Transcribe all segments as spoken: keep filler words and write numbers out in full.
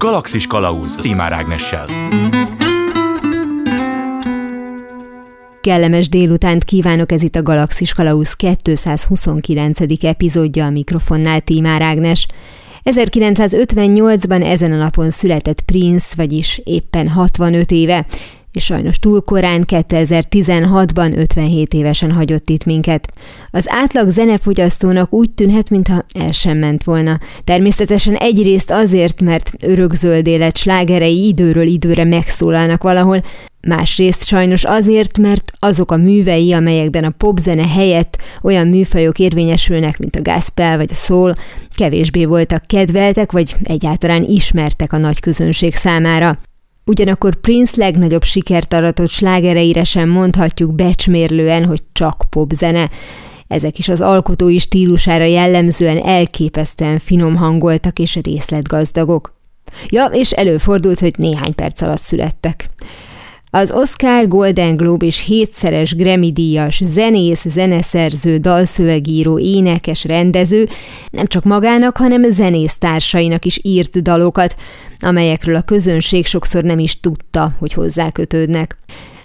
Galaxis kalauz Tímár Ágnessel. Kellemes délutánt kívánok, ez itt a Galaxis kalauz kétszázhuszonkilencedik epizódja, a mikrofonnál Tímár Ágnes. ezerkilencszázötvennyolcban ezen a napon született Prince, vagyis éppen hatvanöt éve, és sajnos túl korán kétezer-tizenhatban ötvenhét évesen hagyott itt minket. Az átlag zenefogyasztónak úgy tűnhet, mintha el sem ment volna. Természetesen egyrészt azért, mert örökzöld élet slágerei időről időre megszólalnak valahol, másrészt sajnos azért, mert azok a művei, amelyekben a popzene helyett olyan műfajok érvényesülnek, mint a gospel vagy a soul, kevésbé voltak kedveltek, vagy egyáltalán ismertek a nagy közönség számára. Ugyanakkor Prince legnagyobb sikert aratott slágereire sem mondhatjuk becsmérlően, hogy csak popzene. Ezek is az alkotói stílusára jellemzően elképesztően finom hangoltak és részletgazdagok. Ja, és előfordult, hogy néhány perc alatt születtek. Az Oscar, Golden Globe és hétszeres Grammy-díjas zenész, zeneszerző, dalszövegíró, énekes, rendező nem csak magának, hanem zenésztársainak is írt dalokat, amelyekről a közönség sokszor nem is tudta, hogy hozzá kötődnek.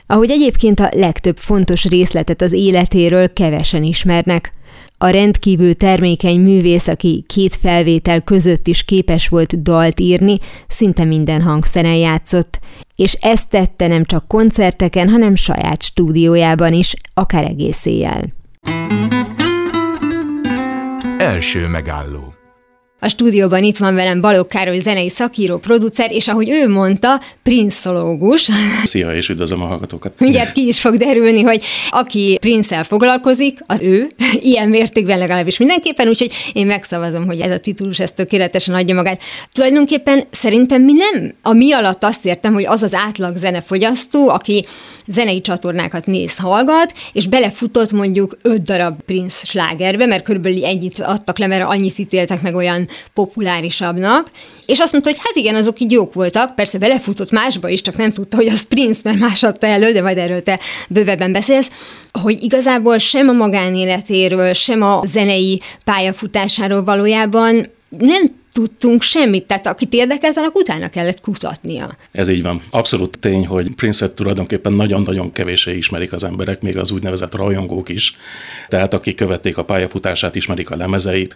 Ahogy egyébként a legtöbb fontos részletet az életéről kevesen ismernek. A rendkívül termékeny művész, aki két felvétel között is képes volt dalt írni, szinte minden hangszeren játszott, és ezt tette nem csak koncerteken, hanem saját stúdiójában is, akár egész éjjel. Első megálló. A stúdióban itt van velem Balogh Károly, zenei szakíró, producer, és ahogy ő mondta, prinszológus. Szia, és üdvözlöm a hallgatókat. Mindjárt ki is fog derülni, hogy aki Prince-el foglalkozik, az ő, ilyen mértékben legalábbis mindenképpen, úgyhogy én megszavazom, hogy ez a titulus ezt tökéletesen adja magát. Tulajdonképpen szerintem mi nem, a mi alatt azt értem, hogy az az átlag zenefogyasztó, aki zenei csatornákat néz, hallgat, és belefutott mondjuk öt darab Prince slágerbe, mert körülbelül ennyit adtak le, mert annyit ítéltek meg olyan populárisabbnak, és azt mondta, hogy hát igen, azok így jók voltak, persze belefutott másba is, csak nem tudta, hogy az Prince, mert más adta elő, de majd erről te bővebben beszélsz, hogy igazából sem a magánéletéről, sem a zenei pályafutásáról valójában nem tudtunk semmit, tehát akit érdekelt, annak utána kellett kutatnia. Ez így van. Abszolút tény, hogy Prince-et tulajdonképpen nagyon-nagyon kevéssé ismerik az emberek, még az úgynevezett rajongók is. Tehát akik követték a pályafutását, ismerik a lemezeit,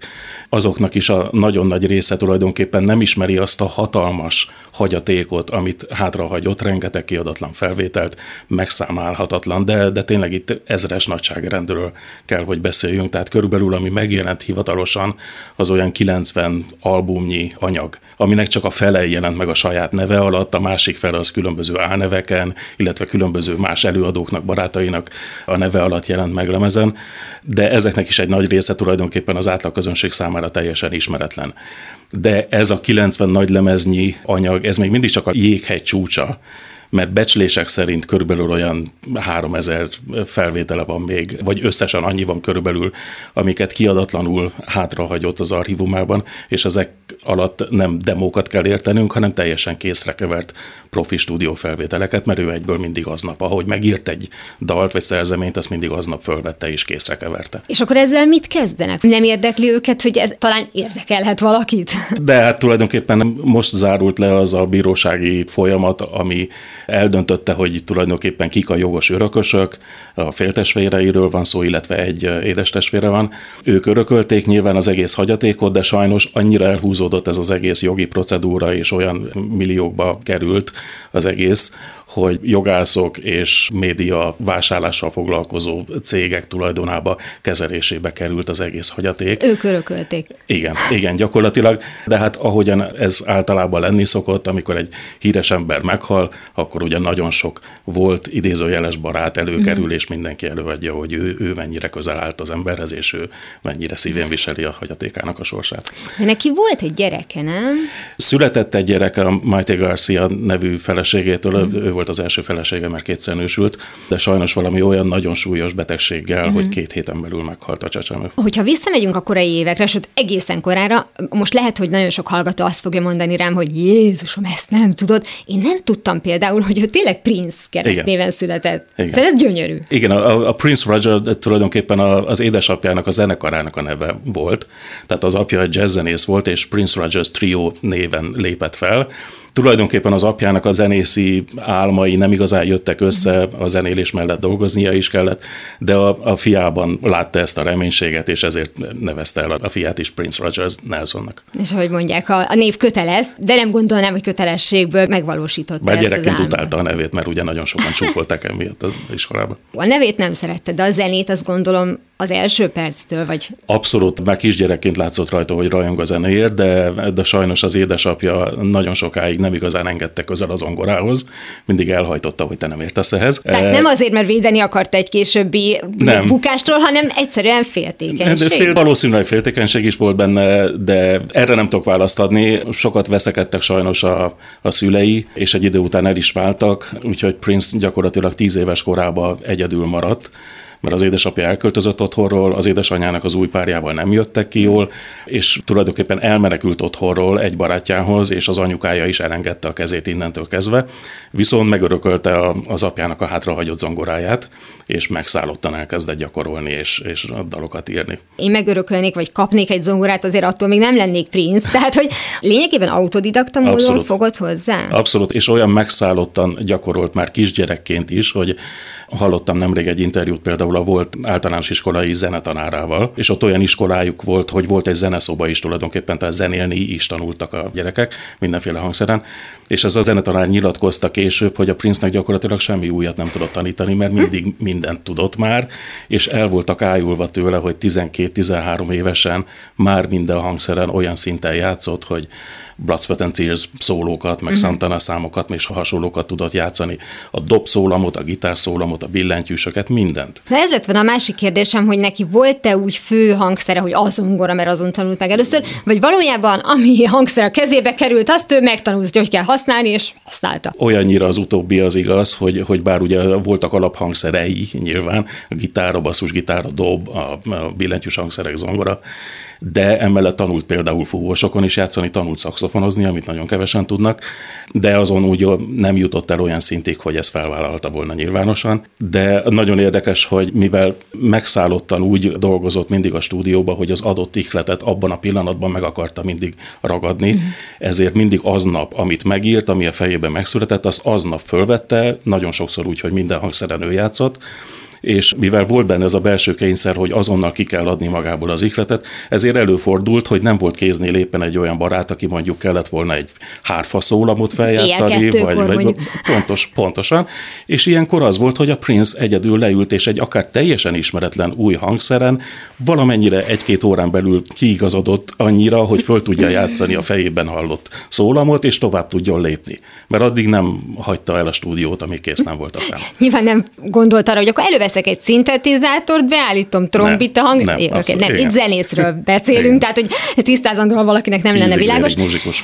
azoknak is a nagyon nagy része tulajdonképpen nem ismeri azt a hatalmas hagyatékot, amit hátrahagyott, rengeteg kiadatlan felvételt, megszámálhatatlan, de, de tényleg itt ezres nagyságrendről kell, hogy beszéljünk. Tehát körülbelül, ami megjelent hivatalosan, az olyan kilencven album albumnyi anyag, aminek csak a fele jelent meg a saját neve alatt, a másik fele az különböző álneveken, illetve különböző más előadóknak, barátainak a neve alatt jelent meg lemezen, de ezeknek is egy nagy része tulajdonképpen az átlagközönség számára teljesen ismeretlen. De ez a kilencven nagy lemeznyi anyag, ez még mindig csak a jéghegy csúcsa, mert becslések szerint körülbelül olyan háromezer felvétele van még, vagy összesen annyi van körülbelül, amiket kiadatlanul hátrahagyott az archívumában, és ezek alatt nem demókat kell értenünk, hanem teljesen készre kevert profi stúdió felvételeket, mert ő egyből mindig aznap, ahogy megírt egy dalt vagy szerzeményt, azt mindig aznap fölvette és készre keverte. És akkor ezzel mit kezdenek? Nem érdekli őket, hogy ez talán érdekelhet valakit? De hát tulajdonképpen most zárult le az a bírósági folyamat, ami eldöntötte, hogy tulajdonképpen kik a jogos örökösök, a féltestvéreiről van szó, illetve egy édestestvére van. Ők örökölték nyilván az egész hagyatékot, de sajnos annyira elhúzódott ez az egész jogi procedúra, és olyan milliókba került az egész, hogy jogászok és média vásárlással foglalkozó cégek tulajdonába, kezelésébe került az egész hagyaték. Ők örökölték. Igen, igen, gyakorlatilag. De hát ahogyan ez általában lenni szokott, amikor egy híres ember meghal, akkor ugye nagyon sok volt idézőjeles barát előkerül, és mindenki előadja, hogy ő, ő mennyire közel állt az emberhez, és ő mennyire szívén viseli a hagyatékának a sorsát. De neki volt egy gyereke, nem? Született egy gyereke, a Mighty Garcia nevű feleségétől, mm. ő volt az első felesége, mert kétszer nősült, de sajnos valami olyan nagyon súlyos betegséggel, uh-huh. hogy két héten belül meghalt a csecsemő. Hogyha visszamegyünk a korai évekre, sőt egészen korára, most lehet, hogy nagyon sok hallgató azt fogja mondani rám, hogy Jézusom, ezt nem tudod. Én nem tudtam például, hogy ő tényleg Prince keresztnéven született. Igen. Szóval ez gyönyörű. Igen, a, a Prince Rogers tulajdonképpen az édesapjának, a zenekarának a neve volt. Tehát az apja egy jazzzenész volt, és Prince Rogers Trio néven lépett fel. Tulajdonképpen az apjának a zenészi álmai nem igazán jöttek össze, a zenélés mellett dolgoznia is kellett, de a, a fiában látta ezt a reménységet, és ezért nevezte el a fiát is Prince Rogers Nelsonnak. És ahogy mondják, a, a név kötelez, de nem gondolnám, hogy kötelességből megvalósította Bár ezt az álmat. Bár gyerekként utálta a nevét, mert ugye nagyon sokan csúfolták emiatt az iskolában. A nevét nem szerette, de a zenét azt gondolom az első perctől, vagy... Abszolút, már kisgyerekként látszott rajta, hogy rajong a zenéért, de, de sajnos az édesapja nagyon sokáig nem igazán engedte közel az zongorához, mindig elhajtotta, hogy te nem értesz ehhez. Tehát nem azért, mert védeni akarta egy későbbi nem. bukástól, hanem egyszerűen féltékenység. Fél, valószínűleg féltékenység is volt benne, de erre nem tudok választ adni. Sokat veszekedtek sajnos a, a szülei, és egy idő után el is váltak, úgyhogy Prince gyakorlatilag tíz éves korában egyedül maradt, mert az édesapja elköltözött otthonról, az édesanyjának az új párjával nem jöttek ki jól, és tulajdonképpen elmenekült otthonról egy barátjához, és az anyukája is elengedte a kezét innentől kezdve, viszont megörökölte a, az apjának a hátrahagyott zongoráját, és megszállottan elkezdett gyakorolni, és, és dalokat írni. Én megörökölnék, vagy kapnék egy zongorát, azért attól még nem lennék Prince, tehát hogy lényegében autodidakta módon fogod hozzá? Abszolút, és olyan megszállottan gyakorolt már kisgyerekként is, hogy hallottam nemrég egy interjút például a volt általános iskolai zenetanárával, és ott olyan iskolájuk volt, hogy volt egy zeneszoba is tulajdonképpen, tehát zenélni is tanultak a gyerekek mindenféle hangszeren, és ez a zenetanár nyilatkozta később, hogy a Prince-nek gyakorlatilag semmi újat nem tudott tanítani, mert mindig mindent tudott már, és el voltak ájulva tőle, hogy tizenkét-tizenhárom évesen már minden hangszeren olyan szinten játszott, hogy Blood, Sweat and Tears szólókat, meg Santana számokat, és hasonlókat tudott játszani. A dobszólamot, a gitárszólamot, a billentyűsöket, mindent. Na ez lett volna a másik kérdésem, hogy neki volt-e úgy fő hangszere, hogy az zongora, mert azon tanult meg először, vagy valójában ami hangszer a kezébe került, azt ő megtanult, hogy kell használni, és használta. Olyannyira az utóbbi az igaz, hogy, hogy bár ugye voltak alaphangszerei nyilván, a gitár, a basszusgitár, a dob, a, a billentyűs hangszerek, zongora, de emellett tanult például fúvósokon is játszani, tanult szaxofonozni, amit nagyon kevesen tudnak, de azon úgy nem jutott el olyan szintig, hogy ezt felvállalta volna nyilvánosan. De nagyon érdekes, hogy mivel megszállottan úgy dolgozott mindig a stúdióban, hogy az adott ihletet abban a pillanatban meg akarta mindig ragadni, mm. ezért mindig aznap, amit megírt, ami a fejében megszületett, az aznap fölvette, nagyon sokszor úgy, hogy minden hangszeren ő játszott, és mivel volt benne ez a belső kényszer, hogy azonnal ki kell adni magából az ihletet, ezért előfordult, hogy nem volt kéznél éppen egy olyan barát, aki mondjuk kellett volna egy hárfaszólamot feljátszani, vagy, vagy pontos, pontosan, és ilyenkor az volt, hogy a Prince egyedül leült, és egy akár teljesen ismeretlen új hangszeren valamennyire egy-két órán belül kiigazodott annyira, hogy föl tudja játszani a fejében hallott szólamot, és tovább tudjon lépni. Mert addig nem hagyta el a stúdiót, amíg kész nem volt a szám. Nyilván nem gondolt arra, hogy akkor előbb veszek egy szintetizátort, beállítom trombita hang. Nem, nem, okay, nem itt zenészről beszélünk, igen. Tehát hogy tisztázandóan valakinek nem lenne világos.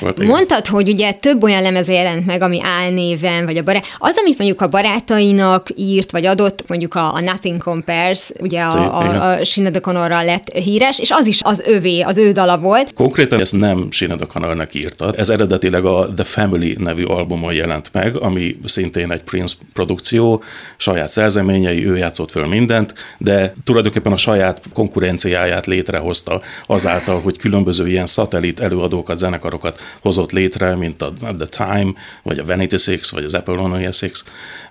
Volt, mondtad, hogy ugye több olyan lemeze jelent meg, ami álnéven, vagy a barát. Az, amit mondjuk a barátainak írt, vagy adott, mondjuk a, a Nothing Compares, ugye a, a, a Sinéad O'Connorral lett híres, és az is az övé, az ő dala volt. Konkrétan ezt nem Sinéad O'Connornak írta. Ez eredetileg a The Family nevű albumon jelent meg, ami szintén egy Prince produkció, saját szerzeményei, ő játszott föl mindent, de tulajdonképpen a saját konkurenciáját létrehozta azáltal, hogy különböző ilyen szatellit előadókat, zenekarokat hozott létre, mint a The Time, vagy a Vanity hat, vagy az Apollonia hat,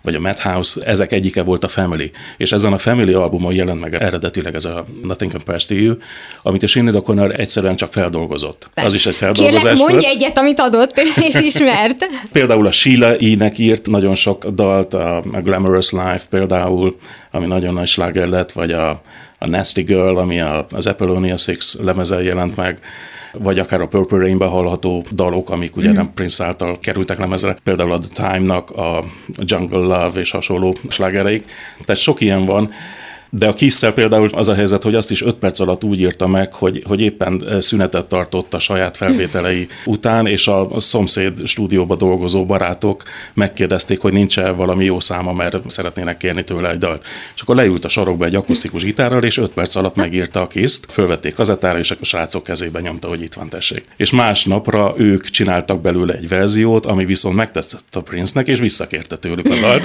vagy a Madhouse, ezek egyike volt a Family. És ezen a Family albumon jelent meg eredetileg ez a Nothing Compares to You, amit a Sinéad O'Connor egyszerűen csak feldolgozott. Az is egy feldolgozás. Kérlek, mondj egyet, amit adott, és ismert. Például a Sheila E-nek írt nagyon sok dalt, a Glamorous Life például, ami nagyon nagy sláger lett, vagy a, a Nasty Girl, ami a, az Apollonia hat lemezen jelent meg, vagy akár a Purple Rain-ben hallható dalok, amik ugye mm. nem Prince által kerültek lemezre, például a The Time-nak, a Jungle Love és hasonló slágereik. Tehát sok ilyen van, De a Kisszel például az a helyzet, hogy azt is öt perc alatt úgy írta meg, hogy, hogy éppen szünetet tartott a saját felvételei után, és a szomszéd stúdióba dolgozó barátok megkérdezték, hogy nincs-e valami jó száma, mert szeretnének kérni tőle egy dalt. És akkor leült a sarokba egy akusztikus gitárral, és öt perc alatt megírta a Kiszt, fölvették kazettára, és a srácok kezébe nyomta, hogy itt van, tessék. És másnapra ők csináltak belőle egy verziót, ami viszont megtetszett a Prince-nek, és visszakérte tőlük a dalt,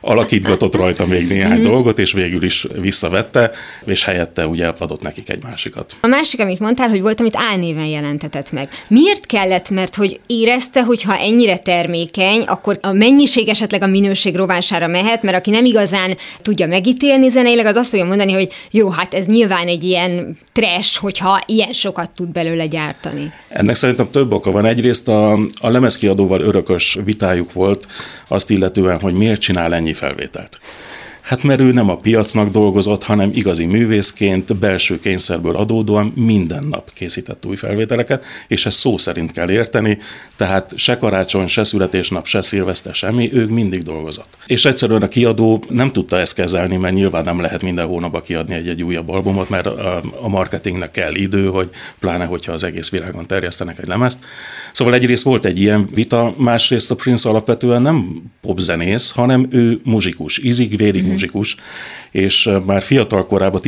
alakítgatott rajta még néhány dolgot, és végül is visszavette, és helyette ugye adott nekik egy másikat. A másik, amit mondtál, hogy volt, amit álnéven jelentetett meg. Miért kellett? Mert hogy érezte, hogy ha ennyire termékeny, akkor a mennyiség esetleg a minőség rovására mehet, mert aki nem igazán tudja megítélni zeneileg, az azt fogja mondani, hogy jó, hát ez nyilván egy ilyen trash, hogyha ilyen sokat tud belőle gyártani. Ennek szerintem több oka van. Egyrészt a, a lemezkiadóval örökös vitájuk volt azt illetően, hogy miért csinál ennyi felvételt. Hát mert ő nem a piacnak dolgozott, hanem igazi művészként, belső kényszerből adódóan minden nap készített új felvételeket, és ezt szó szerint kell érteni, tehát se karácsony, se születésnap, se szilveszter, semmi, ők mindig dolgozott. És egyszerűen a kiadó nem tudta ezt kezelni, mert nyilván nem lehet minden hónapban kiadni egy-egy újabb albumot, mert a marketingnek kell idő, hogy pláne, hogyha az egész világon terjesztenek egy lemezt. Szóval egyrészt volt egy ilyen vita, másrészt a Prince alapvetően nem popzenész, hanem ő muzsikus, ízig-vérig muzsikus. És már fiatal korában,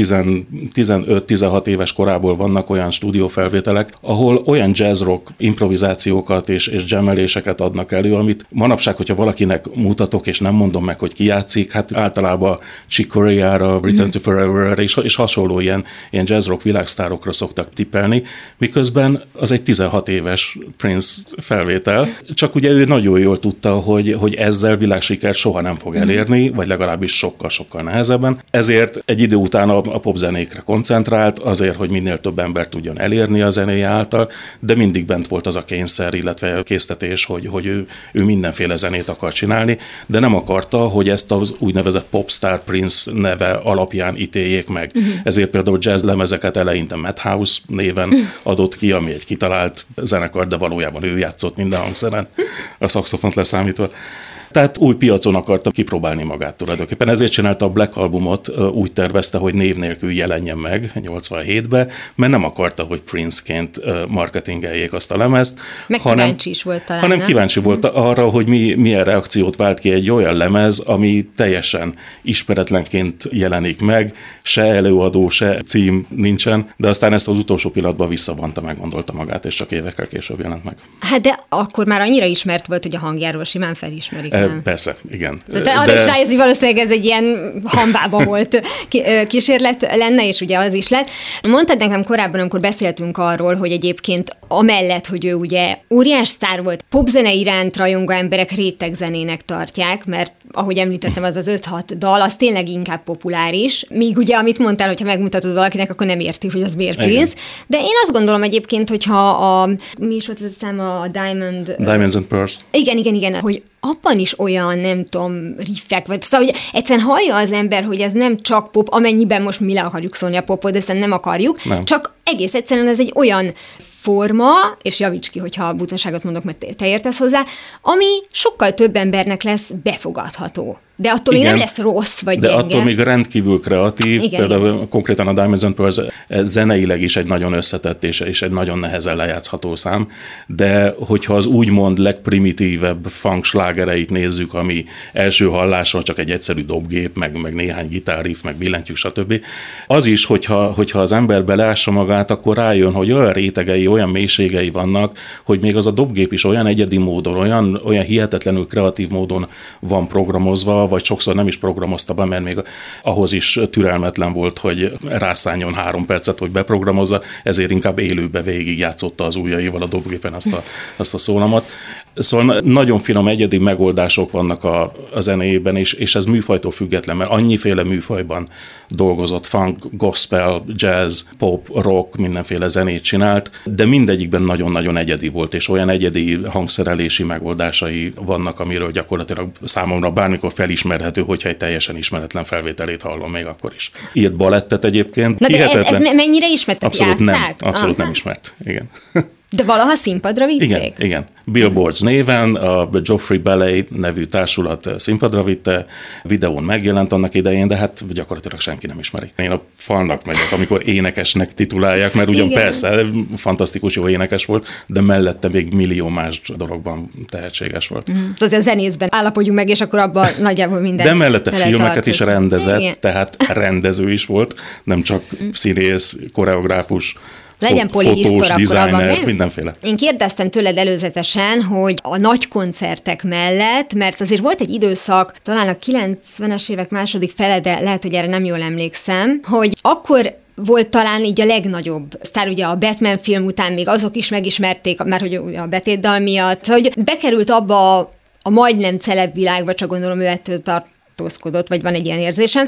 tizenöt-tizenhat éves korából vannak olyan stúdiófelvételek, ahol olyan jazz-rock improvizációkat és, és jammeléseket adnak elő, amit manapság, hogyha valakinek mutatok, és nem mondom meg, hogy ki játszik, hát általában Chick Coreára, Return to Forever-re és, és hasonló ilyen, ilyen jazz-rock világsztárokra szoktak tippelni, miközben az egy tizenhat éves Prince felvétel. Csak ugye ő nagyon jól tudta, hogy, hogy ezzel világsikert soha nem fog elérni, vagy legalábbis sok sokkal nehezebben. Ezért egy idő után a popzenékre koncentrált, azért, hogy minél több ember tudjon elérni a zenéje által, de mindig bent volt az a kényszer, illetve a késztetés, hogy, hogy ő, ő mindenféle zenét akar csinálni, de nem akarta, hogy ezt az úgynevezett Popstar Prince neve alapján ítéljék meg. Uh-huh. Ezért például jazz lemezeket eleinte Madhouse néven uh-huh. adott ki, ami egy kitalált zenekar, de valójában ő játszott minden hangszeren, a szaxofont leszámítva. Tehát új piacon akarta kipróbálni magát tulajdonképpen. Ezért csinálta a Black Albumot, úgy tervezte, hogy név nélkül jelenjen meg nyolcvanhétben, mert nem akarta, hogy Prince-ként marketingeljék azt a lemezt. Meg hanem, kíváncsi is volt talán. Hanem nem? kíváncsi volt arra, hogy mi, milyen reakciót vált ki egy olyan lemez, ami teljesen ismeretlenként jelenik meg, se előadó, se cím nincsen, de aztán ezt az utolsó pillanatban visszavonta, meggondolta magát, és csak évekkel később jelent meg. Hát de akkor már annyira ismert volt, hogy a hangjáról simán felismerik. Persze, igen. Tehát de... arra is rájössz, hogy valószínűleg ez egy ilyen hambába volt kísérlet lenne, és ugye az is lett. Mondtad nekem korábban, amikor beszéltünk arról, hogy egyébként amellett, hogy ő ugye óriás sztár volt, popzene iránt rajongó emberek rétegzenének tartják, mert ahogy említettem, az az öt-hat dal, az tényleg inkább populáris, míg ugye, amit mondtál, hogyha megmutatod valakinek, akkor nem érti, hogy az miért Prince. De én azt gondolom egyébként, hogyha a, mi is volt az a szám, a Diamond... Diamonds and Pearls. Igen, igen, igen, hogy abban is olyan, nem tudom, riffek, vagy szóval hogy egyszerűen hallja az ember, hogy ez nem csak pop, amennyiben most mi le akarjuk szólni a popot, de aztán nem akarjuk, nem. Csak egész egyszerűen ez egy olyan forma, és javíts ki, hogyha butaságot mondok, mert te értesz hozzá, ami sokkal több embernek lesz befogadható. De attól igen, még nem lesz rossz, vagy de gyenge. Attól még rendkívül kreatív, igen, például igen. Konkrétan a Diamonds and Pearls zeneileg is egy nagyon összetett és, és egy nagyon nehezen lejátszható szám, de hogyha az úgymond legprimitívebb funk slágereit nézzük, ami első hallásra csak egy egyszerű dobgép, meg, meg néhány gitárriff, meg billentyűk, stb. Az is, hogyha, hogyha az ember belássa magát, akkor rájön, hogy olyan rétegei, olyan mélységei vannak, hogy még az a dobgép is olyan egyedi módon, olyan, olyan hihetetlenül kreatív módon van programozva, vagy sokszor nem is programozta be, mert még ahhoz is türelmetlen volt, hogy rászánjon három percet, hogy beprogramozza, ezért inkább élőbe végigjátszotta az ujjaival a dobgépen azt a, azt a szólamot. Szóval nagyon finom egyedi megoldások vannak a, a zenéjében, és, és ez műfajtól független, mert annyiféle műfajban dolgozott, funk, gospel, jazz, pop, rock, mindenféle zenét csinált, de mindegyikben nagyon-nagyon egyedi volt, és olyan egyedi hangszerelési megoldásai vannak, amiről gyakorlatilag számomra bármikor felismerhető, hogyha egy teljesen ismeretlen felvételét hallom még akkor is. Írt balettet egyébként. Na de ez, ez mennyire ismert? Abszolút játszák? nem, abszolút Aha. nem ismert, igen. De valaha színpadra vitték? Igen, igen. Billboards néven, a Joffrey Ballet nevű társulat színpadra vitte, videón megjelent annak idején, de hát gyakorlatilag senki nem ismeri. Én a falnak megyek, amikor énekesnek titulálják, mert ugyan igen. Persze, fantasztikus jó énekes volt, de mellette még millió más dologban tehetséges volt. Mm. Azért a zenészben állapodjunk meg, és akkor abban nagyjából minden. De mellette filmeket tartozik. Is rendezett, igen. Tehát rendező is volt, nem csak mm. színész, koreográfus, legyen polihisztor, akkor abban mindenféle. Én kérdeztem tőled előzetesen, hogy a nagy koncertek mellett, mert azért volt egy időszak, talán a kilencvenes évek második fele, de lehet, hogy erre nem jól emlékszem, hogy akkor volt talán így a legnagyobb sztár, ugye a Batman film után még azok is megismerték, mert hogy a betétdal miatt, hogy bekerült abba a, a majdnem celebb világba, csak gondolom ő ettől tart, vagy van egy ilyen érzésem,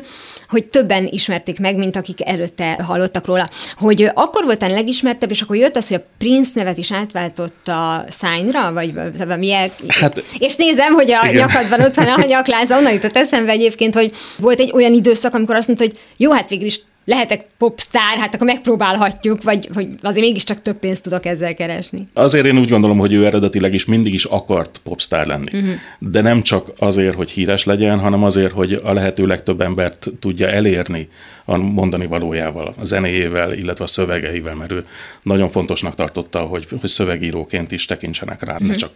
hogy többen ismerték meg, mint akik előtte hallottak róla. Hogy akkor voltál legismertebb, és akkor jött az, hogy a Prince nevet is átváltott a Sign-ra, vagy milyen... Hát, és nézem, hogy a igen. Nyakadban ott van a nyakláza, onnan jutott eszembe egyébként, hogy volt egy olyan időszak, amikor azt mondta, hogy jó, hát végül is lehetek popstar, hát akkor megpróbálhatjuk, vagy hogy azért mégiscsak több pénzt tudok ezzel keresni. Azért én úgy gondolom, hogy ő eredetileg is mindig is akart popstar lenni. Uh-huh. De nem csak azért, hogy híres legyen, hanem azért, hogy a lehető legtöbb embert tudja elérni a mondani valójával, a zenéjével, illetve a szövegeivel, mert ő nagyon fontosnak tartotta, hogy, hogy szövegíróként is tekintsenek rá, uh-huh. ne csak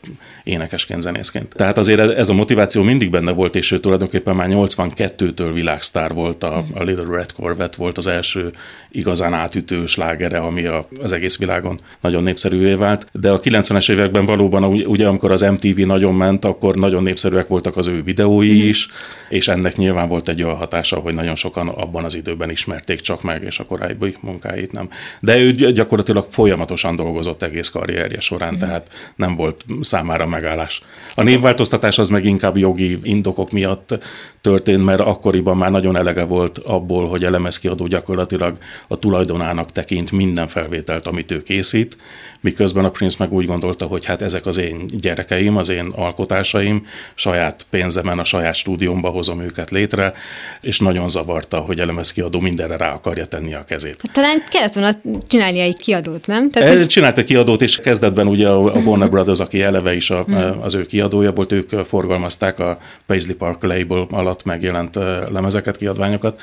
énekesként, zenészként. Tehát azért ez a motiváció mindig benne volt, és ő tulajdonképpen már nyolcvankettőtől világsztár volt, a, a Little Red Corvette volt az első igazán átütő slágere, ami a, az egész világon nagyon népszerűvé vált. De a kilencvenes években valóban, ugye amikor az em té vé nagyon ment, akkor nagyon népszerűek voltak az ő videói mm-hmm. is, és ennek nyilván volt egy olyan hatása, hogy nagyon sokan abban az időben ismerték csak meg, és a korábbi munkáit nem. De ő gyakorlatilag folyamatosan dolgozott egész karrierje során, mm-hmm. tehát nem volt számára megállás. A névváltoztatás az meg inkább jogi indokok miatt történt, mert akkoriban már nagyon elege volt abból, hogy a lemezkiadó gyakorlatilag a tulajdonának tekint minden felvételt, amit ő készít, miközben a Prince meg úgy gondolta, hogy hát ezek az én gyerekeim, az én alkotásaim, saját pénzemen, a saját stúdiómba hozom őket létre, és nagyon zavarta, hogy a lemezkiadó mindenre rá akarja tenni a kezét. Hát talán kellett volna csinálni egy kiadót, nem? Tehát, hogy... Csinált egy kiadót, és kezdetben ugye a Warner Brothers, aki eleve is a, az ő kiadója volt, ők forgalmazták a Paisley Park label alatt megjelent lemezeket, kiadványokat,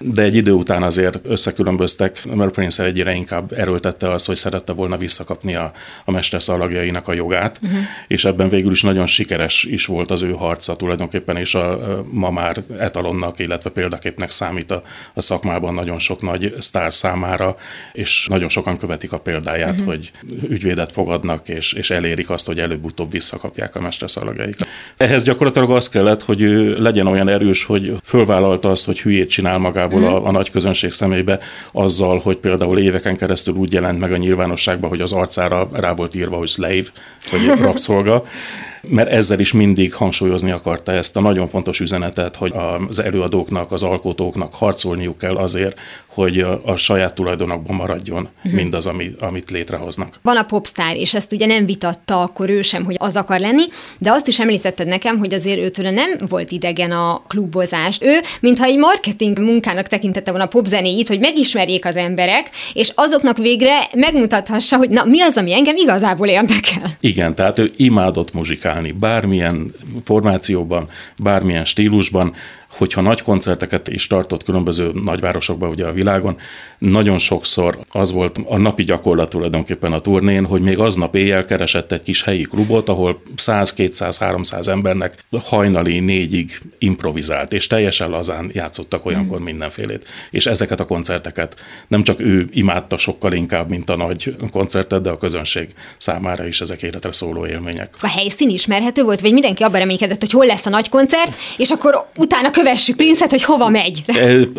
de egy idő után azért összekülönböztek, mert Prince egyre inkább erőltette azt, hogy szerette volna visszakapni a, a mesterszalagjainak a jogát, uh-huh. és ebben végül is nagyon sikeres is volt az ő harca tulajdonképpen, és a, a ma már etalonnak, illetve példaképnek számít a, a szakmában nagyon sok nagy sztár számára, és nagyon sokan követik a példáját, uh-huh. hogy ügyvédet fogadnak, és, és elérik azt, hogy előbb-utóbb visszakapják a mesterszalagjaikat. Ehhez gyakorlatilag az kellett, hogy ő legyen olyan erős, hogy fölvállalta azt, hogy hülyét csinál magából uh-huh. a, a nagy közönség személybe, azzal, hogy például éveken keresztül úgy jelent meg a nyilvánosságban, hogy az arcára rá volt írva, hogy slave, vagy rabszolga, mert ezzel is mindig hangsúlyozni akarta ezt a nagyon fontos üzenetet, hogy az előadóknak, az alkotóknak harcolniuk kell azért, hogy a saját tulajdonokban maradjon mindaz, ami, amit létrehoznak. Van a popstar, és ezt ugye nem vitatta akkor ő sem, hogy az akar lenni, de azt is említetted nekem, hogy azért őtől nem volt idegen a klubozás. Ő, mintha egy marketing munkának tekintette volna a popzenéit, hogy megismerjék az emberek, és azoknak végre megmutathassa, hogy na, mi az, ami engem igazából érdekel. Igen, tehát ő imádott muzsikálni. Bármilyen formációban, bármilyen stílusban, hogyha nagy koncerteket is tartott különböző nagyvárosokban ugye a világon, nagyon sokszor az volt a napi gyakorlat tulajdonképpen a turnén, hogy még aznap éjjel keresett egy kis helyi klubot, ahol száz-kétszáz-háromszáz embernek hajnali négyig improvizált, és teljesen lazán játszottak olyankor mindenfélét. És ezeket a koncerteket nem csak ő imádta sokkal inkább, mint a nagy koncertet, de a közönség számára is ezek életre szóló élmények. A helyszín ismerhető volt, vagy mindenki abban reménykedett, hogy hol lesz a nagy koncert, és akkor utána kövessük Prince-et, hogy hova megy.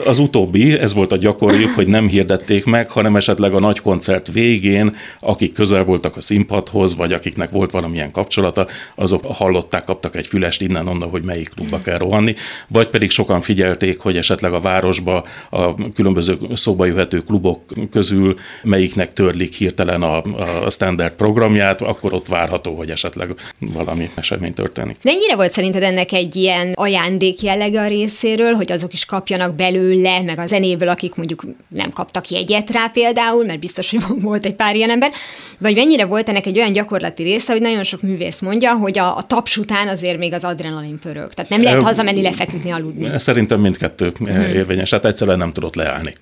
Az utóbbi, ez volt a gyakori, hogy nem hirdették meg, hanem esetleg a nagy koncert végén, akik közel voltak a színpadhoz, vagy akiknek volt valamilyen kapcsolata, azok hallották, kaptak egy fülest innen-onnan, hogy melyik klubba kell rohanni, vagy pedig sokan figyelték, hogy esetleg a városba a különböző szóba jöhető klubok közül melyiknek törlik hirtelen a, a standard programját, akkor ott várható, hogy esetleg valami esemény történik. Mennyire volt szerinted ennek egy ilyen ajándék jellege? részéről, hogy azok is kapjanak belőle, meg a zenéből, akik mondjuk nem kaptak jegyet rá például, mert biztos, hogy volt egy pár ilyen ember, vagy mennyire volt ennek egy olyan gyakorlati része, hogy nagyon sok művész mondja, hogy a, a taps után azért még az adrenalin pörög. Tehát nem lehet hazamenni, lefeküdni, aludni. Szerintem mindkettő érvényes, tehát egyszerűen nem tudott leállni.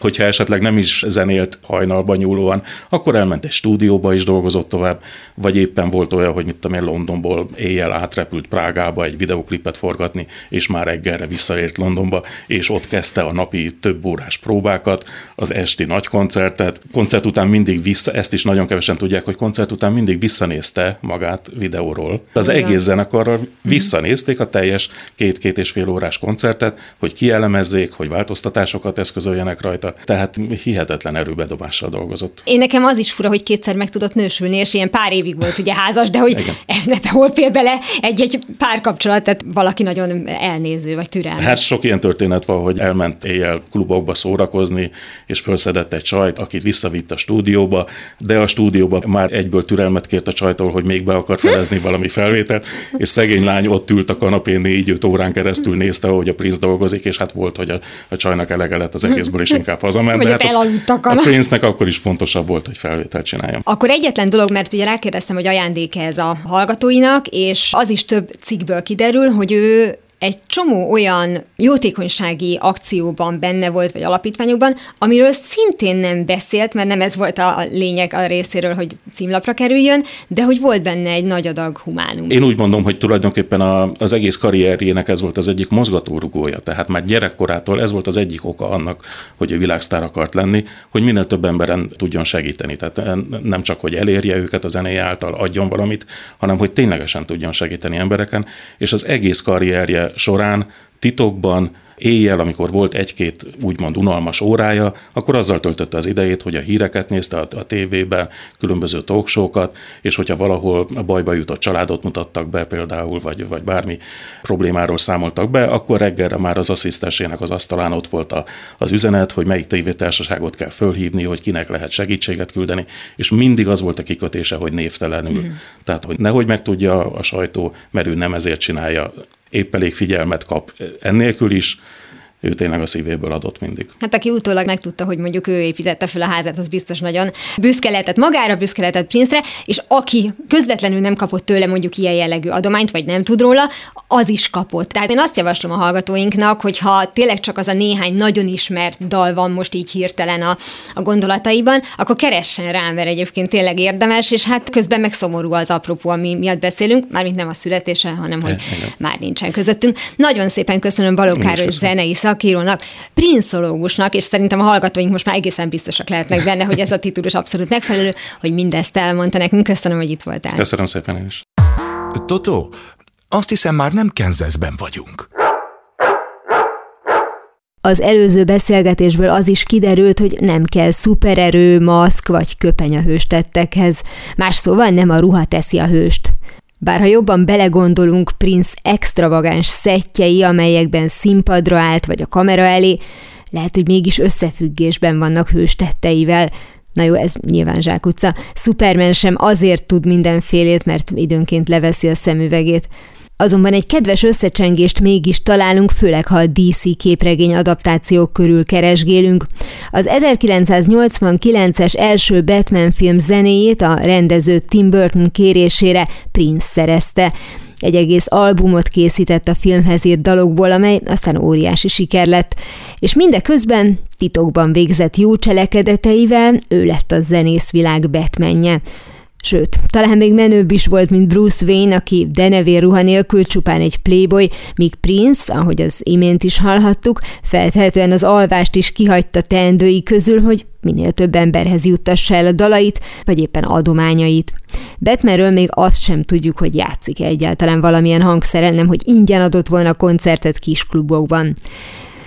Hogyha esetleg nem is zenélt hajnalban nyúlóan, akkor elment egy stúdióba is dolgozott tovább, vagy éppen volt olyan, hogy mit tudom én, Londonból éjjel átrepült Prágába egy videóklipet forgatni, és már reggelre visszaért Londonba, és ott kezdte a napi több órás próbákat, az esti nagy koncertet. Koncert után mindig vissza, ezt is nagyon kevesen tudják, hogy koncert után mindig visszanézte magát videóról. Az igen. Egész zenekarral visszanézték a teljes két-két és fél órás koncertet, hogy kielemezzék, hogy változtatásokat eszközöljenek rajta. Tehát hihetetlen erőbedobással dolgozott. Én nekem az is fura, hogy kétszer meg tudott nősülni, és ilyen pár évig volt ugye házas, de hogy hol fél bele egy-egy párkapcsolat, tehát valaki nagyon elnéző vagy türelmes. Hát sok ilyen történet van, hogy elment éjjel klubokba szórakozni, és felszedett egy csajt, akit visszavitt a stúdióba, de a stúdióba már egyből türelmet kért a csajtól, hogy még be akar felezni valami felvételt, és szegény lány ott ült a kanapén négy-öt órán keresztül nézte, ahogy a Prince dolgozik, és hát volt, hogy a, a csajnak elege lett az egészből, és inkább hazament. De hát a, a Prince-nek akkor is fontosabb volt, hogy felvételt csináljam. Akkor egyetlen dolog, mert ugye rákérdeztem, hogy ajándéke ez a hallgatóinak, és az is több cikkből kiderül, hogy ő egy csomó olyan jótékonysági akcióban benne volt, vagy alapítványokban, amiről szintén nem beszélt, mert nem ez volt a lényeg a részéről, hogy címlapra kerüljön, de hogy volt benne egy nagy adag humánum. Én úgy mondom, hogy tulajdonképpen a, az egész karrierjének ez volt az egyik mozgatórugója, tehát már gyerekkorától ez volt az egyik oka annak, hogy ő világsztár akart lenni, hogy minél több emberen tudjon segíteni. Tehát nem csak, hogy elérje őket a zenéje által, adjon valamit, hanem hogy ténylegesen tudjon segíteni embereken, és az egész karrierje során titokban, éjjel, amikor volt egy-két úgymond unalmas órája, akkor azzal töltötte az idejét, hogy a híreket nézte a, a tévében, különböző talkshowkat, és hogyha valahol bajba jutott családot mutattak be például, vagy, vagy bármi problémáról számoltak be, akkor reggelre már az asszisztensének az asztalán ott volt a, az üzenet, hogy melyik tévétársaságot kell fölhívni, hogy kinek lehet segítséget küldeni, és mindig az volt a kikötése, hogy névtelenül. Mm. Tehát, hogy nehogy megtudja a sajtó, mert ő nem ezért csinálja, épp elég figyelmet kap ennélkül is, ő tényleg a szívéből adott mindig. Hát aki utólag megtudta, hogy mondjuk ő építette fel a házát, az biztos nagyon büszke lehetett magára, büszke lehetett Prince-re, és aki közvetlenül nem kapott tőle mondjuk ilyen jellegű adományt, vagy nem tud róla, az is kapott. Tehát én azt javaslom a hallgatóinknak, hogy ha tényleg csak az a néhány nagyon ismert dal van most így hirtelen a, a gondolataiban, akkor keressen rá, mert egyébként tényleg érdemes, és hát közben meg szomorú az apropó, ami miatt beszélünk, mármint nem a születése, hanem hogy igen, már nincsen közöttünk. Nagyon szépen köszönöm Balogh Károly zenei szakírónak, prinszológusnak, és szerintem a hallgatóink most már egészen biztosak lehetnek benne, hogy ez a titulus abszolút megfelelő, hogy mindezt elmondta nekünk. Köszönöm, hogy itt voltál. Köszönöm szépen én is. Totó, azt hiszem már nem Kansasben vagyunk. Az előző beszélgetésből az is kiderült, hogy nem kell szupererő, maszk vagy köpeny a hőstettekhez. Más szóval nem a ruha teszi a hőst. Bár ha jobban belegondolunk, Prince extravagáns szettjei, amelyekben színpadra állt vagy a kamera elé, lehet, hogy mégis összefüggésben vannak hőstetteivel. Na jó, ez nyilván zsákutca. Superman sem azért tud mindenfélét, mert időnként leveszi a szemüvegét. Azonban egy kedves összecsengést mégis találunk, főleg ha a dé cé képregény adaptációk körül keresgélünk. Az ezerkilencszáznyolcvankilences első Batman film zenéjét a rendező Tim Burton kérésére Prince szerezte. Egy egész albumot készített a filmhez írt dalokból, amely aztán óriási siker lett, és mindeközben titokban végzett jó cselekedeteivel ő lett a zenészvilág Batmanje. Sőt, talán még menőbb is volt, mint Bruce Wayne, aki denevér ruha nélkül csupán egy playboy, míg Prince, ahogy az imént is hallhattuk, feltehetően az alvást is kihagyta teendői közül, hogy minél több emberhez juttassa el a dalait, vagy éppen adományait. Batmanről még azt sem tudjuk, hogy játszik egyáltalán valamilyen hangszeren, nem hogy ingyen adott volna koncertet kis klubokban.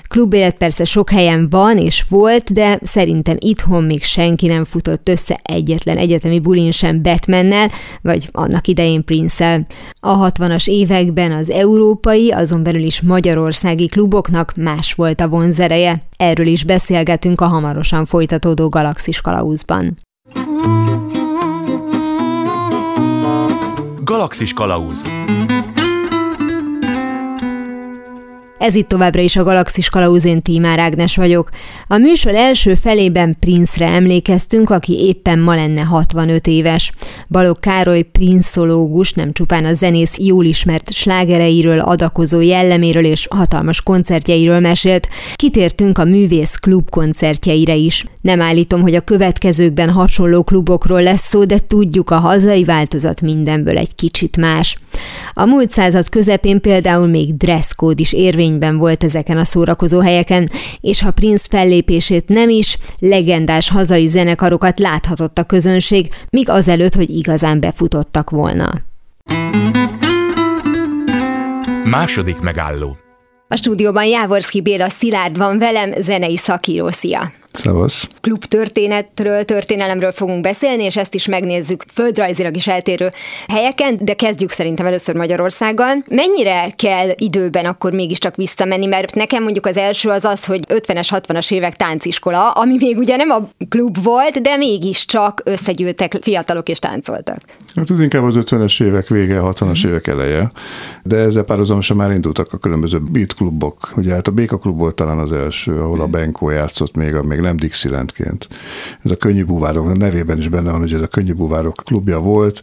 Klubélet persze sok helyen van és volt, de szerintem itthon még senki nem futott össze egyetlen egyetemi bulin sem Batmannel, vagy annak idején Prince-el. A hatvanas években az európai, azon belül is magyarországi kluboknak más volt a vonzereje. Erről is beszélgetünk a hamarosan folytatódó Galaxis kalauzban. Galaxis kalauz. Ez itt továbbra is a Galaxis kalauz, én Tímár Ágnes vagyok. A műsor első felében Prince-re emlékeztünk, aki éppen ma lenne hatvanöt éves. Balogh Károly prinszológus nem csupán a zenész jól ismert slágereiről, adakozó jelleméről és hatalmas koncertjeiről mesélt, kitértünk a Művész Klub koncertjeire is. Nem állítom, hogy a következőkben hasonló klubokról lesz szó, de tudjuk, a hazai változat mindenből egy kicsit más. A múlt század közepén például még dresszkód is érvényes volt ezeken a szórakozó helyeken, és ha Prince fellépését nem is, legendás hazai zenekarokat láthatott a közönség, míg azelőtt, hogy igazán befutottak volna. Második megálló. A stúdióban Jávorszky Béla Szilárd van velem, zenei szakíró. Szia! Szevasz! Klubtörténetről, történelemről fogunk beszélni, és ezt is megnézzük földrajzilag is eltérő helyeken, de kezdjük szerintem először Magyarországgal. Mennyire kell időben akkor mégiscsak visszamenni, mert nekem mondjuk az első az az, hogy ötvenes, hatvanas évek tánciskola, ami még ugye nem a klub volt, de mégiscsak összegyűltek fiatalok és táncoltak. Hát az inkább az ötvenes évek vége, hatvanas évek eleje, de ezzel párhuzamosan már indultak a különböző beat klubok. Ugye hát a Béka klub volt talán az első, ahol a Benko játszott még, a még nem Dixielandként. Ez a Könnyű Búvárok, a nevében is benne van, hogy ez a Könnyű Búvárok klubja volt.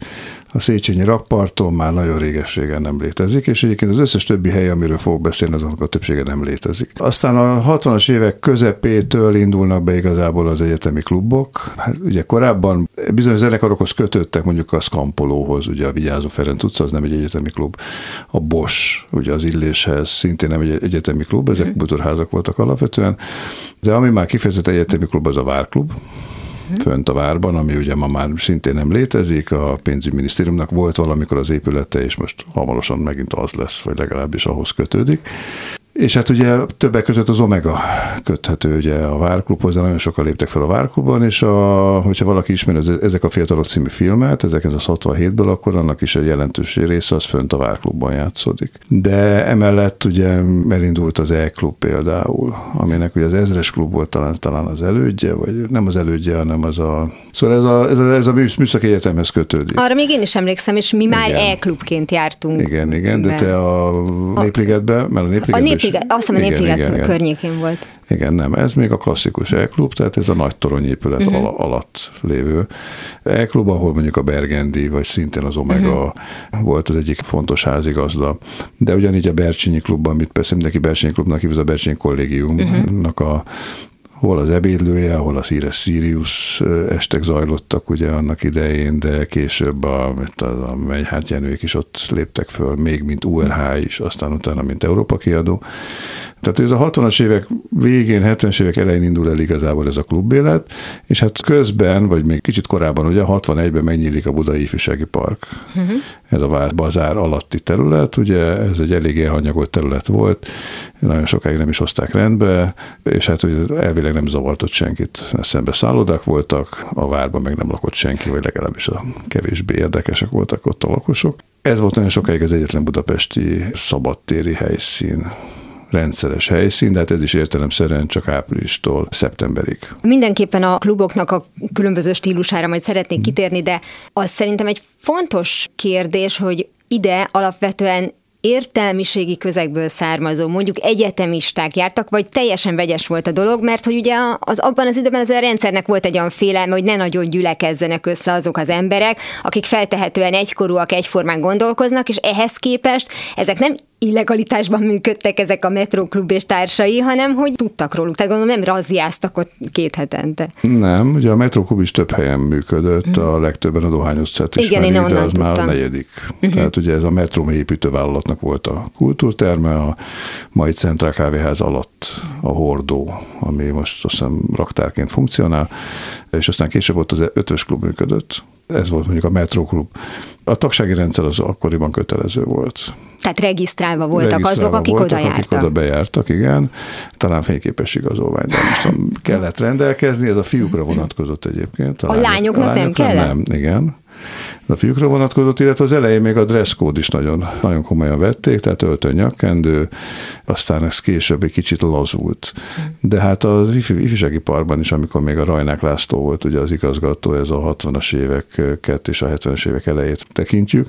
A Széchenyi rakparton már nagyon régességen nem létezik, és egyébként az összes többi hely, amiről fogok beszélni, azonnak a többsége nem létezik. Aztán a hatvanas évek közepétől indulnak be igazából az egyetemi klubok. Hát ugye korábban bizonyos zenekarokhoz kötöttek, mondjuk a Skampolóhoz, ugye a Vigyázó Ferenc utca, az nem egy egyetemi klub. A Bosch, ugye az Illéshez, szintén nem egy egyetemi klub, ezek bútorházak voltak alapvetően. De ami már kifejezetten egyetemi klub, az a Várklub, fönt a várban, ami ugye ma már szintén nem létezik, a pénzügyminisztériumnak volt valamikor az épülete, és most hamarosan megint az lesz, vagy legalábbis ahhoz kötődik. És hát ugye többek között az Omega köthető ugye a Várklubhoz, de nagyon sokan léptek fel a Várklubban, és a, hogyha valaki ismeri az Ezek a fiatalok című filmet, ezerkilencszázhatvanhétből, akkor annak is egy jelentős része az fönt a Várklubban játszódik. De emellett ugye elindult az E-klub például, aminek ugye az Ezres klub volt talán, talán az elődje, vagy nem az elődje, hanem az a... Szóval ez a, ez a, ez a műszaki egyetemhez kötődik. Arra még én is emlékszem, és mi már igen. E-klubként jártunk. Igen, igen, de te a Népligetben, mert a Népligetben Igen, azt hiszem, a Népliget környékén volt. Igen, nem, ez még a klasszikus E-klub, tehát ez a nagy toronyépület uh-huh. al- alatt lévő E-klub, ahol mondjuk a Bergendi, vagy szintén az Omega uh-huh. volt az egyik fontos házigazda. De ugyanígy a Bercsényi klubban, amit persze mindenki Bercsényi klubnak hívja, a Bercsényi kollégiumnak uh-huh. a hol az ebédlője, hol a híres Sirius estek zajlottak ugye annak idején, de később a, a Meghátrányozottak is ott léptek föl, még mint U R H is, aztán utána mint Európa Kiadó. Tehát ez a hatvanas évek végén, hetvenes évek elején indul el igazából ez a klubélet, és hát közben, vagy még kicsit korábban, ugye hatvanegyben megnyílik a Budai Ifjúsági Park. Uh-huh. Ez a Várbazár alatti terület, ugye ez egy elég elhanyagolt terület volt, nagyon sokáig nem is hozták rendbe, és hát elvileg nem zavartott senkit. Szembe szállodák voltak, a várban meg nem lakott senki, vagy legalábbis a kevésbé érdekesek voltak ott a lakosok. Ez volt nagyon sokáig az egyetlen budapesti szabadtéri helyszín. Rendszeres helyszín, de hát ez is értelemszerűen csak áprilistól szeptemberig. Mindenképpen a kluboknak a különböző stílusára majd szeretnék kitérni, de az szerintem egy fontos kérdés, hogy ide alapvetően értelmiségi közegből származó, mondjuk egyetemisták jártak, vagy teljesen vegyes volt a dolog, mert hogy ugye az abban az időben az a rendszernek volt egy olyan félelme, hogy ne nagyon gyülekezzenek össze azok az emberek, akik feltehetően egykorúak, egyformán gondolkoznak, és ehhez képest ezek nem illegalitásban működtek, ezek a Metróklub és társai, hanem hogy tudtak róluk. Tehát gondolom nem razziáztak ott két hetente. Nem, ugye a Metróklub is több helyen működött, mm. a legtöbben a Dohányos Cet is ismeri, de az tudtam. Már a negyedik. Mm-hmm. Tehát ugye ez a Metróm építővállalatnak volt a kultúrterme, a mai Centrál kávéház alatt a Hordó, ami most azt hiszem raktárként funkcionál, és aztán később ott az Eötvös Klub működött. Ez volt mondjuk a Metróklub. A tagsági rendszer az akkoriban kötelező volt. Tehát regisztrálva voltak regisztrálva azok, akik voltak, oda jártak. Akik oda bejártak, igen. Talán fényképes igazolvány, de most nem kellett rendelkezni, ez a fiúkra vonatkozott egyébként. A, a lányoknak nem kellett? Nem, igen. A fiúkra vonatkozott, illetve az elején még a dresszkód is nagyon, nagyon komolyan vették, tehát öltöny, nyakkendő, aztán ez később egy kicsit lazult. De hát az ifjúsági parkban is, amikor még a Rajnák László volt ugye az igazgató, ez a hatvanas éveket és a hetvenes évek elejét tekintjük,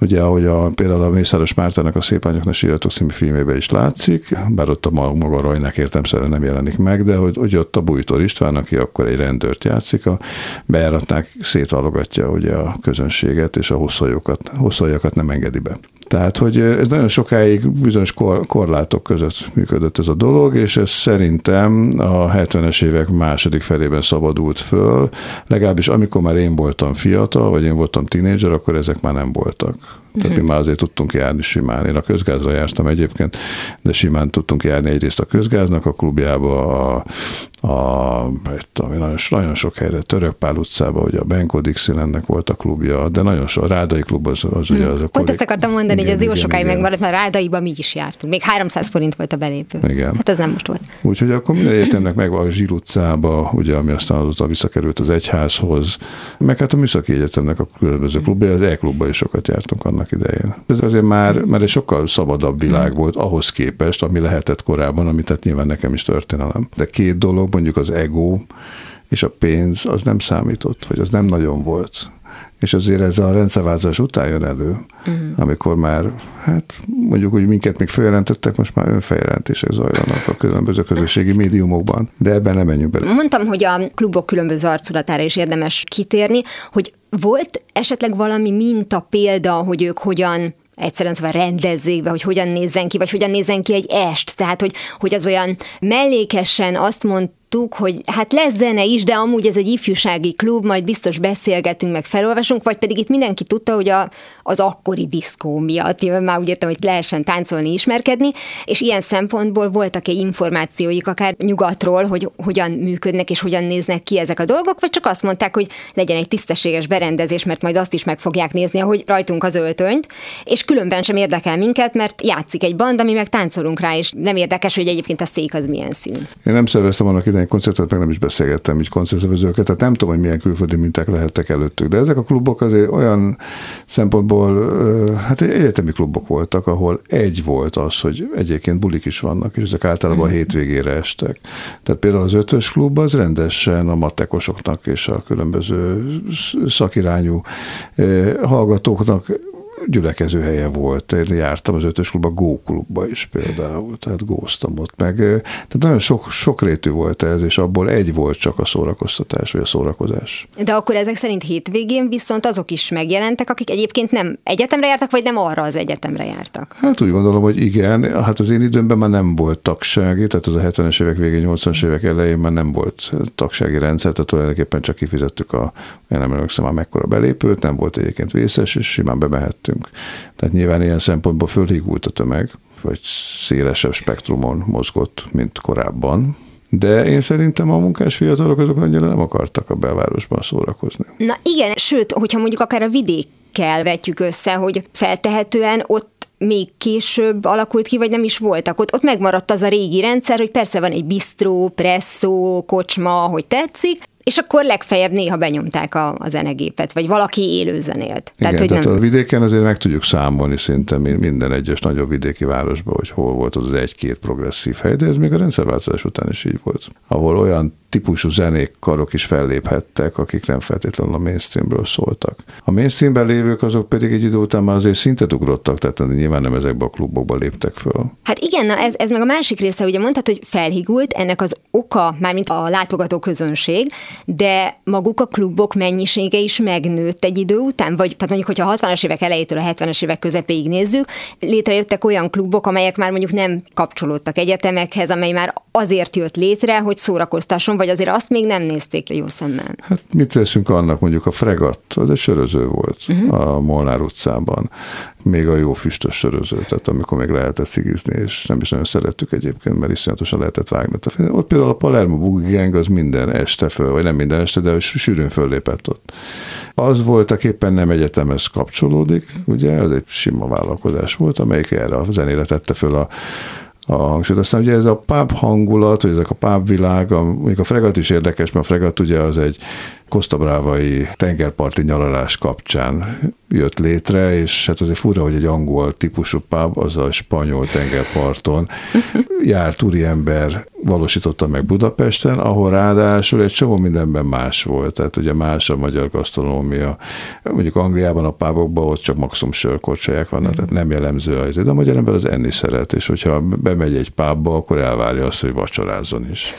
Ugye, ahogy a, például a Mészáros Mártának a Szépányoknak sírható című filmében is látszik, bár ott a maga Rajnák értelemszerűen nem jelenik meg, de hogy, hogy ott a Bujtor István, aki akkor egy rendőrt játszik, a bejáratnál szétválogatja ugye a közönséget, és a hosszolyokat, hosszoljakat nem engedi be. Tehát, hogy ez nagyon sokáig bizonyos kor, korlátok között működött ez a dolog, és ez szerintem a hetvenes évek második felében szabadult föl, legalábbis amikor már én voltam fiatal, vagy én voltam tínédzser, akkor ezek már nem voltak. Tehát mi már azért tudtunk járni simán. Én a közgázra jártam egyébként, de simán tudtunk járni egyrészt a közgáznak, a klubjába, a, a, a nagyon, nagyon sok helyre, Törökpál utcában, ugye a Benko Dixielandnek volt a klubja, de nagyon sok, a Rádai klub az, az ugye az a Pont ezt akartam mondani, igen, hogy ez jó igen, sokáig igen. megmaradt, mert Rádaiban mi is jártunk. Még háromszáz forint volt a belépő. Igen. Hát ez nem most volt. Úgyhogy akkor minden értemnek meg a Zsil utcába, ugye, ami aztán azóta visszakerült az Egyházhoz, meg hát a Műszaki Egyetemnek a különböző klubja, az E-klubba is sokat jártunk annak idején. Ez azért már, már egy sokkal szabadabb világ volt ahhoz képest, ami lehetett korábban, ami tehát nyilván nekem is történelem. De két dolog, mondjuk az ego és a pénz, az nem számított, vagy az nem nagyon volt. És azért ez a rendszerváltozás után jön elő, uh-huh. amikor már, hát mondjuk úgy minket még feljelentettek, most már önfeljelentések zajlanak a különböző közösségi médiumokban, de ebben nem menjünk bele. Mondtam, hogy a klubok különböző arculatára is érdemes kitérni, hogy volt esetleg valami minta példa, hogy ők hogyan egyszerűen szóval rendezzék be, hogy hogyan nézzen ki, vagy hogyan nézzen ki egy est. Tehát, hogy, hogy az olyan mellékesen azt mond, hogy hát lesz zene is, de amúgy ez egy ifjúsági klub, majd biztos beszélgetünk, meg felolvasunk, vagy pedig itt mindenki tudta, hogy a, az akkori diszkó miatt, én már úgy értem, hogy lehessen táncolni, ismerkedni, és ilyen szempontból voltak-e információik akár nyugatról, hogy hogyan működnek és hogyan néznek ki ezek a dolgok, vagy csak azt mondták, hogy legyen egy tisztességes berendezés, mert majd azt is meg fogják nézni, ahogy rajtunk az öltönyt, és különben sem érdekel minket, mert játszik egy banda, mi meg táncolunk rá, és nem érdekes, hogy egyébként a szék az milyen színű. Én nem szerveztem annak ide egy koncertet, meg nem is beszélgettem így koncertszervezőkkel, tehát nem tudom, hogy milyen külföldi minták lehettek előttük, de ezek a klubok azért olyan szempontból, hát egyetemi klubok voltak, ahol egy volt az, hogy egyébként bulik is vannak, és ezek általában a hétvégére estek. Tehát például az Eötvös Klub az rendesen a matekosoknak és a különböző szakirányú hallgatóknak gyülekező helye volt. Én jártam az Eötvös Klubba, Go-klubba is például, tehát góztam ott meg. Tehát nagyon sok, sokrétű volt ez, és abból egy volt csak a szórakoztatás, vagy a szórakozás. De akkor ezek szerint hétvégén viszont azok is megjelentek, akik egyébként nem egyetemre jártak, vagy nem arra az egyetemre jártak? Hát úgy gondolom, hogy igen. Hát az én időmben már nem volt tagsági, tehát az a hetvenes évek végén, nyolcvanas évek elején már nem volt tagsági rendszer, tehát tulajdonképpen csak kifizettük a, én nem emlékszem már mekkora belépőt, nem volt egyébként vészes, és simán bemehettünk. Tehát nyilván ilyen szempontból fölhígult a tömeg, vagy szélesebb spektrumon mozgott, mint korábban. De én szerintem a munkás fiatalok azok annyira nem akartak a belvárosban szórakozni. Na igen, sőt, hogyha mondjuk akár a vidékkel vetjük össze, hogy feltehetően ott még később alakult ki, vagy nem is voltak ott. Ott megmaradt az a régi rendszer, hogy persze van egy bisztró, presszó, kocsma, ahogy tetszik, és akkor legfeljebb néha benyomták a, a zenegépet, vagy valaki élő zenélt. Tehát, igen, hogy tehát nem... a vidéken azért meg tudjuk számolni szinte minden egyes nagyobb vidéki városban, hogy hol volt az egy-két progresszív hely, de ez még a rendszerváltozás után is így volt. Ahol olyan típusú zenékkarok is felléphettek, akik nem feltétlenül a mainstreamből szóltak. A mainstreamben lévők azok pedig egy idő után már azért szintet ugrottak, tehát nyilván nem ezekbe a klubokba léptek föl. Hát igen, na ez, ez meg a másik része, ugye mondtad, hogy felhigult, ennek az oka, mármint a látogató közönség, de maguk a klubok mennyisége is megnőtt egy idő után, vagy tehát mondjuk, hogyha a hatvanas évek elejétől a hetvenes évek közepéig nézzük, létrejöttek olyan klubok, amelyek már mondjuk nem kapcsolódtak egyetemekhez, amely már azért jött létre, hogy szórakoztasson, vagy azért azt még nem nézték jó szemmel. Hát mit teszünk annak, mondjuk a Fregatt, az egy söröző volt uh-huh. a Molnár utcában, még a jó füstös söröző, tehát amikor még lehetett szigizni, és nem is nagyon szerettük egyébként, mert iszonyatosan lehetett vágni. Ott például a Palermo Buggyeng az minden este föl, vagy nem minden este, de sűrűn föllépett ott. Az voltak éppen nem egyetemhez kapcsolódik, ugye, ez egy sima vállalkozás volt, amelyik erre a zenére tette föl a a hangsúlyt. Aztán ugye ez a pub hangulat, vagy ezek a pub világ, a, mondjuk a Fregatt is érdekes, mert a Fregatt ugye az egy kosztabrávai tengerparti nyaralás kapcsán jött létre, és hát azért fura, hogy egy angol típusú pub, az a spanyol tengerparton járt úriember valósította meg Budapesten, ahol ráadásul egy csomó mindenben más volt. Tehát ugye más a magyar gasztronómia. Mondjuk Angliában a pubokban ott csak maximum sörkorcsolyák vannak, tehát nem jellemző az, de a magyar ember az enni szeret, és hogyha bemegy egy pubba, akkor elvárja azt, hogy vacsorázzon is.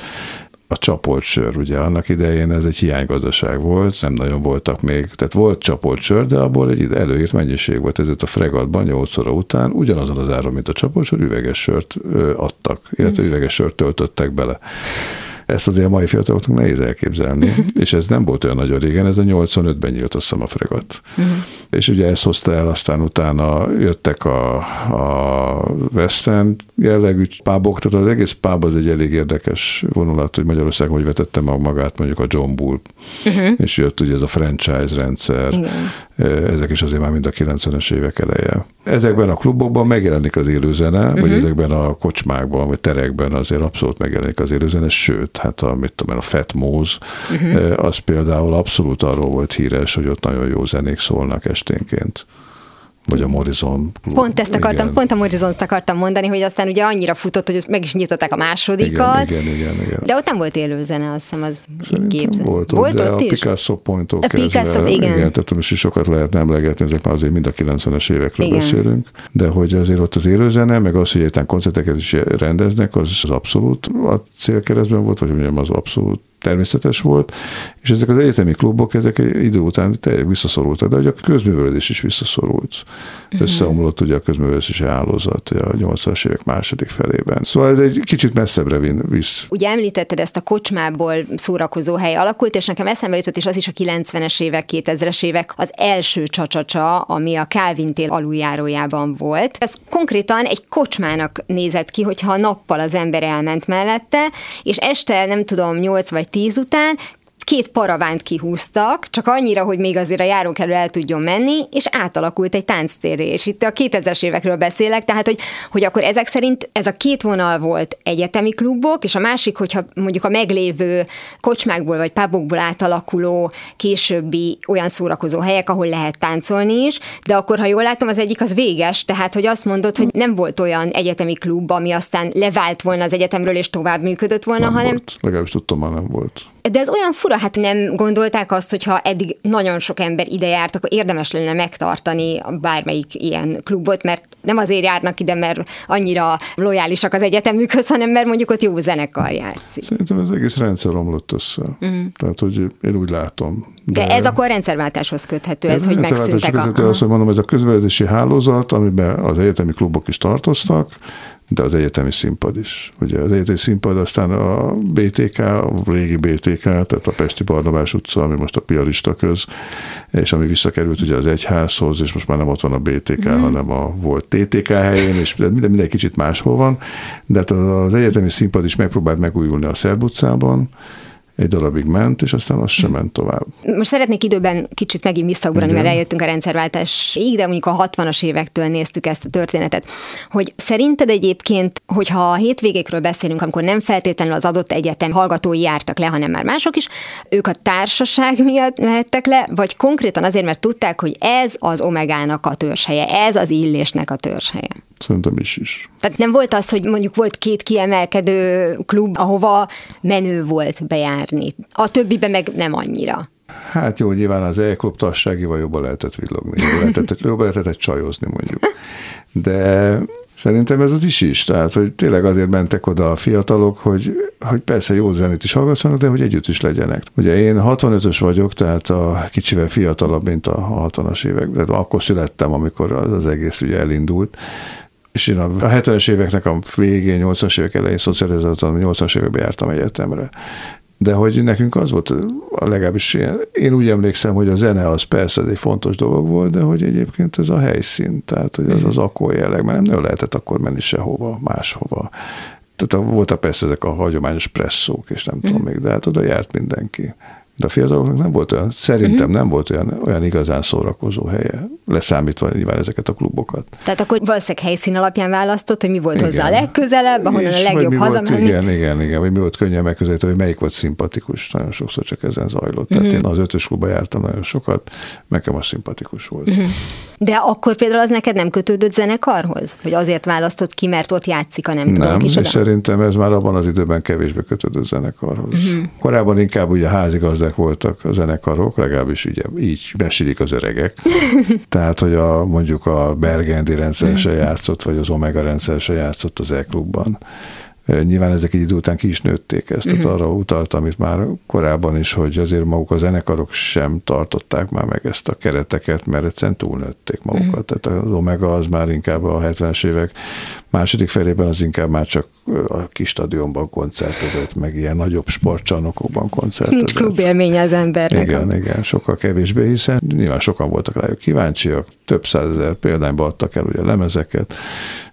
A csapolt sör, ugye annak idején ez egy hiánygazdaság volt, nem nagyon voltak még, tehát volt csapolt sör, de abból egy előírt mennyiség volt, ezért a Fregattban nyolc óra után ugyanazon az áron, mint a csapolt sör, üveges sört adtak, illetve üveges sört töltöttek bele. Ezt azért a mai fiataloknak nehéz elképzelni, és ez nem volt olyan nagyon régen, ez a nyolcvanötben nyílt azt hiszem a Fregatt. Uh-huh. És ugye ezt hozta el, aztán utána jöttek a, a Western jellegű pábok, tehát az egész páb az egy elég érdekes vonulat, hogy Magyarországon hogy vetette meg magát mondjuk a John Bull, uh-huh. és jött ugye ez a franchise rendszer, uh-huh. ezek is azért már mind a kilencvenes évek eleje. Ezekben a klubokban megjelenik az élőzene, uh-huh. vagy ezekben a kocsmákban, vagy terekben azért abszolút megjelenik az élőzene, sőt, hát a, mit tudom én, a Fat Mouse, uh-huh. az például abszolút arról volt híres, hogy ott nagyon jó zenék szólnak esténként. Vagy a Morizon Klub. Pont ezt akartam, igen. pont a Morizont akartam mondani, hogy aztán ugye annyira futott, hogy meg is nyitották a másodikat. Igen, igen, igen, igen. De ott nem volt élőzene, azt hiszem, az képzene. Volt, volt ott, ott a Picasso Point-tól kezdve. Picasso, igen. igen. Tehát most is sokat lehetne emlegetni, ezek már azért mind a kilencvenes évekről igen. beszélünk, de hogy azért ott az élőzene, meg az, hogy egyáltalán koncerteket is rendeznek, az, az abszolút a célkeresztben volt, vagy mondjam, az abszolút természetes volt, és ezek az egyetemi klubok ezek egy idő után teljesen visszaszorultak, de ugye a közművelődés is visszaszorult. Összeomlott ugye a közművelődési hálózat a nyolcvanas évek második felében. Szóval ez egy kicsit messzebbre visz. Ugye említetted ezt a kocsmából szórakozó hely alakult, és nekem eszembe jutott, és az is a kilencvenes évek, kétezres évek az első csacsacsa, ami a Kálvin tér aluljárójában volt. Ez konkrétan egy kocsmának nézett ki, hogyha nappal az ember elment mellette, és este nem tudom, nyolc vagy tíz után két paravánt kihúztak, csak annyira, hogy még azért a járókelő el tudjon menni, és átalakult egy tánctérré. És itt a kétezres évekről beszélek, tehát, hogy, hogy akkor ezek szerint ez a két vonal volt egyetemi klubok, és a másik, hogyha mondjuk a meglévő kocsmákból vagy pubokból átalakuló későbbi olyan szórakozó helyek, ahol lehet táncolni is, de akkor, ha jól látom, az egyik az véges, tehát, hogy azt mondod, hogy nem volt olyan egyetemi klub, ami aztán levált volna az egyetemről, és tovább működött volna, nem hanem... Volt. Legalábbis tudtam, már nem volt. De ez olyan fura, hát nem gondolták azt, hogyha eddig nagyon sok ember ide járt, akkor érdemes lenne megtartani bármelyik ilyen klubot, mert nem azért járnak ide, mert annyira lojálisak az egyetemükhöz, hanem mert mondjuk ott jó zenekar játszik. Szerintem az egész rendszer romlott össze. Mm. Tehát, hogy én úgy látom. De, de ez akkor a rendszerváltáshoz köthető, ez, ez hogy megszűntek a... köthető, azt, hogy mondom, ez a közvetítési hálózat, amiben az egyetemi klubok is tartoztak, de az egyetemi színpad is. Ugye az egyetemi színpad, aztán a bé té ká, a régi bé té ká, tehát a Pesti Barnabás utca, ami most a Piarista köz, és ami visszakerült ugye az egyházhoz, és most már nem ott van a bé té ká, mm. hanem a volt té té ká helyén, és minden, minden kicsit máshol van, de hát az egyetemi színpad is megpróbált megújulni a Szerb utcában, egy darabig ment, és aztán az sem ment tovább. Most szeretnék időben kicsit megint visszaugrani, mert eljöttünk a rendszerváltásig, de mondjuk a hatvanas évektől néztük ezt a történetet. Hogy szerinted egyébként, hogyha a hétvégékről beszélünk, amikor nem feltétlenül az adott egyetem hallgatói jártak le, hanem már mások is, ők a társaság miatt mehettek le, vagy konkrétan azért, mert tudták, hogy ez az Omegának a törzshelye, ez az Illésnek a törzshelye. Szerintem is is. Tehát nem volt az, hogy mondjuk volt két kiemelkedő klub, ahova menő volt bejárni. A többibe meg nem annyira. Hát jó, nyilván az E-klub tasságival jobban lehetett villogni, jobban lehetett, jobban lehetett csajozni mondjuk. De... Szerintem ez az is is, tehát, hogy tényleg azért mentek oda a fiatalok, hogy, hogy persze jó zenét is hallgassanak, de hogy együtt is legyenek. Ugye én hatvanötös vagyok, tehát a kicsivel fiatalabb, mint a hatvanas évek, de akkor születtem, amikor az, az egész ugye elindult, és én a hetvenes éveknek a végén, nyolcvanas évek elején szocializáltam, nyolcvanas években jártam egyetemre. De hogy nekünk az volt, legalábbis ilyen, én úgy emlékszem, hogy a zene az persze egy fontos dolog volt, de hogy egyébként ez a helyszín, tehát hogy az az akkor jelleg, mert nem nagyon lehetett akkor menni sehova, máshova. Tehát voltak persze ezek a hagyományos presszók, és nem mm. tudom még, de hát oda járt mindenki. De a fiataloknak nem volt olyan, szerintem nem volt olyan, olyan igazán szórakozó helye. leszámítva nyilván ezeket a klubokat. Tehát akkor valószínűleg helyszín alapján választott, hogy mi volt igen. hozzá a legközelebb, ahonnan és a legjobb hazamenni. Igen, igen, igen, hogy mi volt könnyen megközelítő, hogy melyik volt szimpatikus, nagyon sokszor csak ezen zajlott. Mm-hmm. Tehát én az ötös klubba jártam nagyon sokat, nekem az szimpatikus volt. Mm-hmm. De akkor például az neked nem kötődött zenekarhoz? Hogy azért választott ki, mert ott játszik, a nem, nem tudom kicsoda? Nem, szerintem ez már abban az időben kevésbé kötődött zenekarhoz. Mm-hmm. Korábban inkább ugye házigazdák voltak a zenekarok, legalábbis ugye, így besílik az öregek. Tehát, hogy a, mondjuk a Bergendi rendszer se játszott, vagy az Omega rendszer se játszott az E-klubban. Nyilván ezek egy idő után ki is nőtték ezt, tehát arra utaltam itt már korábban is, hogy azért maguk a zenekarok sem tartották már meg ezt a kereteket, mert egyszerűen túlnőtték magukat. Tehát az Omega az már inkább a hetvenes évek második felében az inkább már csak a kis stadionban koncertezett, meg ilyen nagyobb sportcsarnokokban koncertezett. Nincs klubélménye az embernek. Igen, a... igen, sokkal kevésbé, hiszen nyilván sokan voltak rájuk kíváncsiak, több százezer példányba adtak el ugye lemezeket,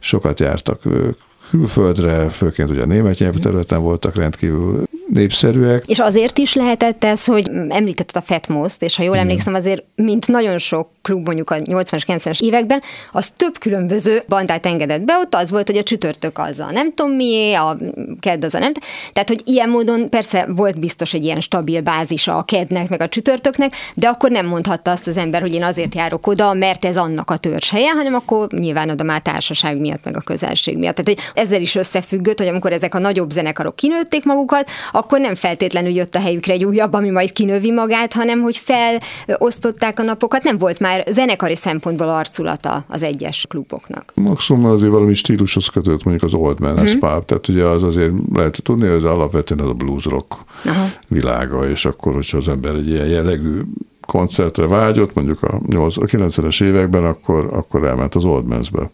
sokat jártak ők külföldre, főként ugye a német nyelvterületen voltak rendkívül népszerűek. És azért is lehetett ez, hogy említetted a Fatmost, és ha jól igen. emlékszem, azért mint nagyon sok klub mondjuk a nyolcvanas, kilencvenes években, az több különböző bandát engedett be, ott az volt, hogy a csütörtök az a nem tudom mié, a kedd az a nem tehát, hogy ilyen módon persze volt biztos egy ilyen stabil bázisa a kednek, meg a csütörtöknek, de akkor nem mondhatta azt az ember, hogy én azért járok oda, mert ez annak a törzshelye, hanem akkor nyilván oda már társaság miatt, meg a közelség miatt. Tehát, hogy ezzel is összefüggött, hogy amikor ezek a nagyobb zenekarok kinőtték magukat, akkor nem feltétlenül jött a helyükre egy újabb, ami majd kinövi magát, hanem hogy felosztották a napokat, nem volt már zenekari szempontból arculata az egyes kluboknak. Maximum azért valami stílushoz kötött, mondjuk az Old Men's pub, hmm. tehát ugye az azért lehet tudni, hogy az alapvetően az a blues rock Aha. világa, és akkor, hogyha az ember egy ilyen jellegű koncertre vágyott, mondjuk a kilencvenes években, akkor, akkor elment az Old Men's-be.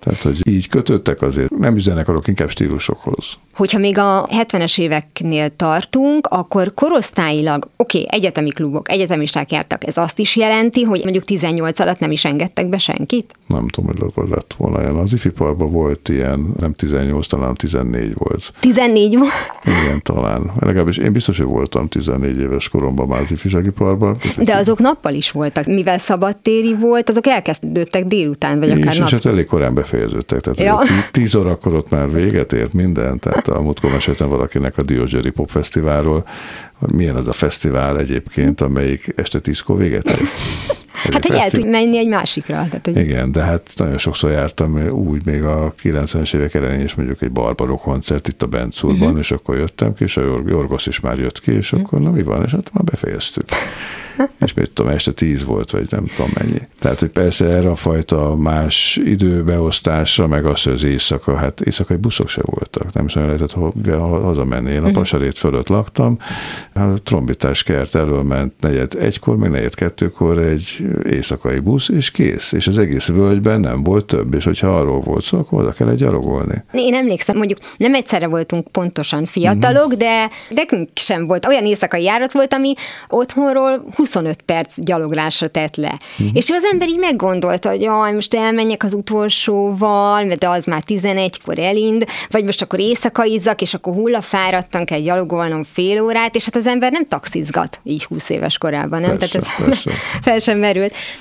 Tehát, hogy így kötöttek azért, nem is zenekarok, inkább stílusokhoz. Hogyha még a hetvenes éveknél tartunk, akkor korosztályilag, oké, okay, egyetemi klubok, egyetemisták jártak, ez azt is jelenti, hogy mondjuk tizennyolc alatt nem is engedtek be senkit? Nem tudom, hogy lett volna ilyen. Az ifiparban volt ilyen, nem tizennyolc, talán tizennégy volt. tizennégy volt? Igen, talán. Legalábbis én biztos, hogy voltam tizennégy éves koromban már az ifjúságiparban. De azok nappal is voltak. Mivel szabadtéri volt, azok elkezdődtek délután, vagy akár és, nap. És hát elég korán befejeződtek. Tehát ja. tíz órakor ott már véget ért minden, tehát a múltkor meséltem valakinek a Diósgyőri Pop Fesztiválról, hogy milyen az a fesztivál egyébként, amelyik este tízkor véget ér. Ez hát, hogy feszti... el tudj menni egy másikra. Tehát, hogy... Igen, de hát nagyon sokszor jártam úgy még a kilencvenes évek elején is mondjuk egy Barbarok koncert itt a Bencúrban, uh-huh. és akkor jöttem ki, és a Jorgosz is már jött ki, és uh-huh. akkor na mi van, és hát már befejeztük. és mit tudom, este tíz volt, vagy nem tudom mennyi. Tehát, hogy persze erre a fajta más időbeosztásra, meg az, hogy az éjszaka, hát éjszakai buszok se voltak, nem is nagyon lehetett ho- hazamenni. Én a Pasarét fölött laktam, a trombitás kert elől ment negyed egykor, meg negyed kettőkor egy éjszakai busz, és kész. És az egész völgyben nem volt több, és hogyha arról volt szó, akkor oda kellett gyalogolni. Én emlékszem, mondjuk nem egyszerre voltunk pontosan fiatalok, mm-hmm. de nekünk sem volt. Olyan éjszakai járat volt, ami otthonról huszonöt perc gyaloglásra tett le. Mm-hmm. És az ember így meggondolta, hogy jaj, most elmenjek az utolsóval, mert az már tizenegykor elind, vagy most akkor éjszakaizzak, és akkor hullafáradtan kell gyalogolnom fél órát, és hát az ember nem taxizgat így húsz éves korában, nem? Persze, tehát ez fel sem merül.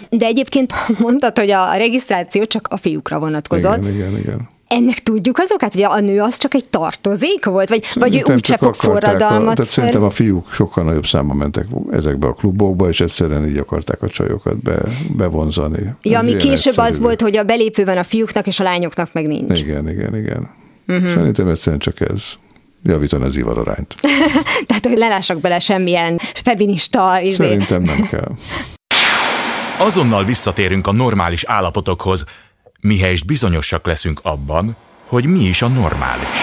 De egyébként mondtad, hogy a regisztráció csak a fiúkra vonatkozott. Igen, igen, igen. Ennek tudjuk azokat, hogy a nő az csak egy tartozék volt? Vagy, vagy ő úgyse fog forradalmat? A, tehát szerintem a fiúk sokkal nagyobb számban mentek ezekbe a klubokba, és egyszerűen így akarták a csajokat be, bevonzani. Ja, ami később egyszerűen. Az volt, hogy a belépőben a fiúknak és a lányoknak meg nincs. Igen, igen, igen. Uh-huh. Szerintem egyszerűen csak ez. Javítani az ivararányt. tehát, hogy ne lássak bele semmilyen feminista izé. Szerintem nem kell. Azonnal visszatérünk a normális állapotokhoz, mihelyest bizonyosak leszünk abban, hogy mi is a normális.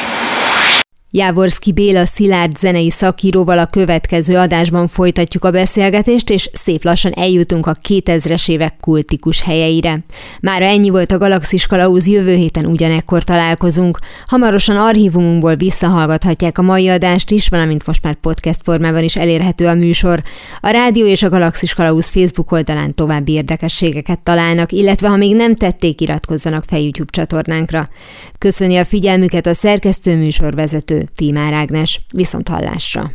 Jávorszky Béla Szilárd zenei szakíróval a következő adásban folytatjuk a beszélgetést, és szép lassan eljutunk a kétezres évek kultikus helyeire. Mára ennyi volt a Galaxis kalauz, jövő héten ugyanekkor találkozunk. Hamarosan archívumunkból visszahallgathatják a mai adást is, valamint most már podcast formában is elérhető a műsor. A rádió és a Galaxis kalauz Facebook oldalán további érdekességeket találnak, illetve ha még nem tették, iratkozzanak fel YouTube csatornánkra. Köszöni a figyelmüket a szerkesztő műsorvezető Tímár Ágnes. Viszont hallásra.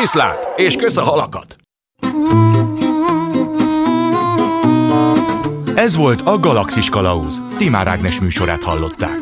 Viszlát, és kösz a halakat! Ez volt a Galaxis kalauz. Tímár Ágnes műsorát hallották.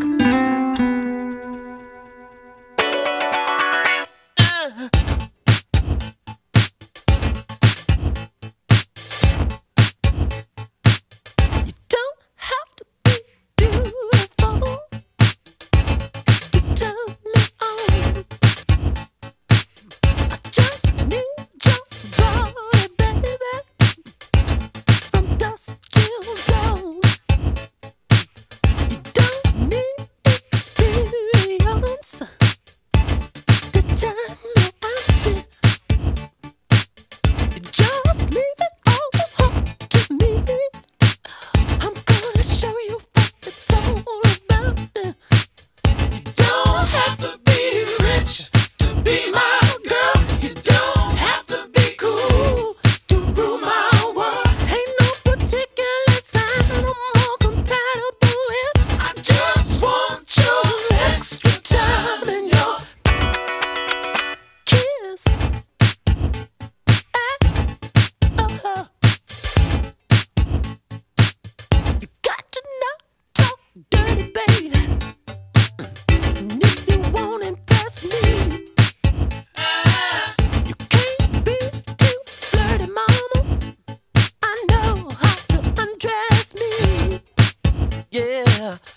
Yeah.